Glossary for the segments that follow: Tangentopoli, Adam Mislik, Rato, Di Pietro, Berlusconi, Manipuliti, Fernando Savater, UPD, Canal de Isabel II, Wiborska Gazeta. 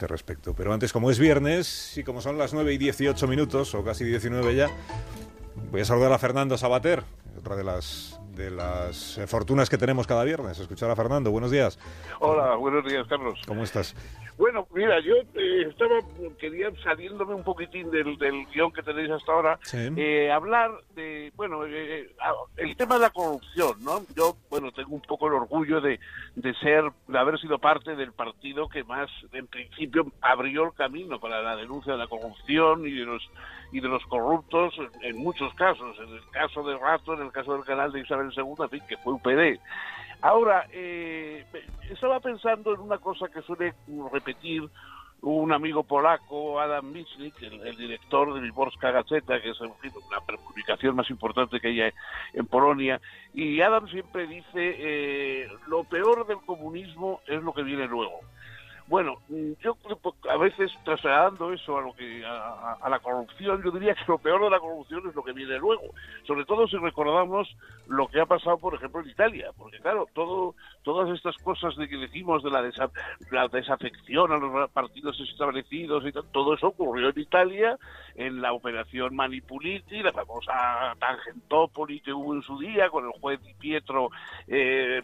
este respecto. Pero antes, como es viernes y como son las 9:18, o casi 19 ya, voy a saludar a Fernando Savater, otra de las fortunas que tenemos cada viernes. Escuchar a Fernando. Buenos días. Hola, buenos días, Carlos. ¿Cómo estás? Bueno, mira, yo quería, saliéndome un poquitín del guión que tenéis hasta ahora, sí, hablar de, bueno, el tema de la corrupción, ¿no? Yo, bueno, tengo un poco el orgullo de haber sido parte del partido que más, en principio, abrió el camino para la denuncia de la corrupción y de los corruptos en muchos casos, en el caso de Rato, en el caso del Canal de Isabel II, en fin, que fue UPD. Ahora, estaba pensando en una cosa que suele repetir un amigo polaco, Adam Mislik, el director de Wiborska Gazeta, que es una publicación más importante que hay en Polonia, y Adam siempre dice, lo peor del comunismo es lo que viene luego. Bueno, yo a veces, trasladando eso a la corrupción, yo diría que lo peor de la corrupción es lo que viene luego. Sobre todo si recordamos lo que ha pasado, por ejemplo, en Italia. Porque, claro, todas estas cosas de que decimos de la desafección a los partidos establecidos y tal, todo eso ocurrió en Italia, en la operación Manipuliti, la famosa Tangentopoli que hubo en su día, con el juez Di Pietro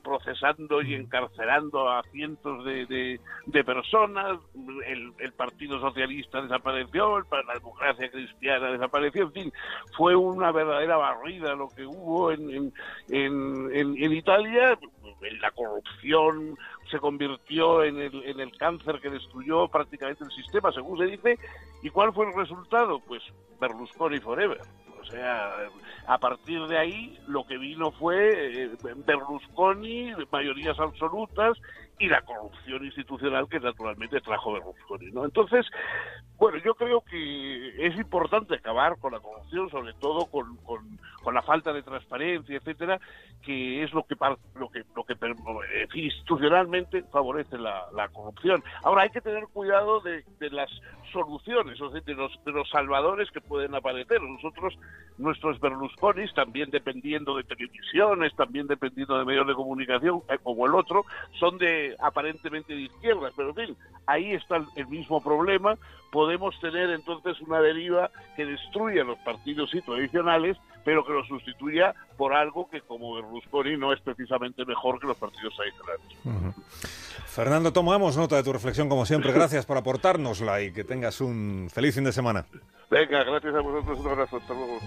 procesando y encarcelando a cientos de personas, el Partido Socialista desapareció, la democracia cristiana desapareció, en fin, fue una verdadera barrida lo que hubo en Italia. La corrupción se convirtió en el cáncer que destruyó prácticamente el sistema, según se dice. ¿Y cuál fue el resultado? Pues Berlusconi forever. O sea, a partir de ahí lo que vino fue Berlusconi, mayorías absolutas, y la corrupción institucional que naturalmente trajo Berlusconi, ¿no? Entonces, bueno, yo creo que es importante acabar con la corrupción, sobre todo con la falta de transparencia, etcétera, que es lo que institucionalmente favorece la corrupción. Ahora hay que tener cuidado de las soluciones, o sea, de los salvadores que pueden aparecer. Nuestros Berlusconis, también dependiendo de televisiones, también dependiendo de medios de comunicación, como el otro, son aparentemente de izquierdas, pero en fin, ahí está el mismo problema. Podemos tener entonces una deriva que destruya los partidos tradicionales, pero que los sustituya por algo que, como Berlusconi, no es precisamente mejor que los partidos tradicionales. Fernando, tomamos nota de tu reflexión, como siempre. Gracias por aportárnosla y que tengas un feliz fin de semana. Venga, gracias a vosotros. Un abrazo. Hasta luego.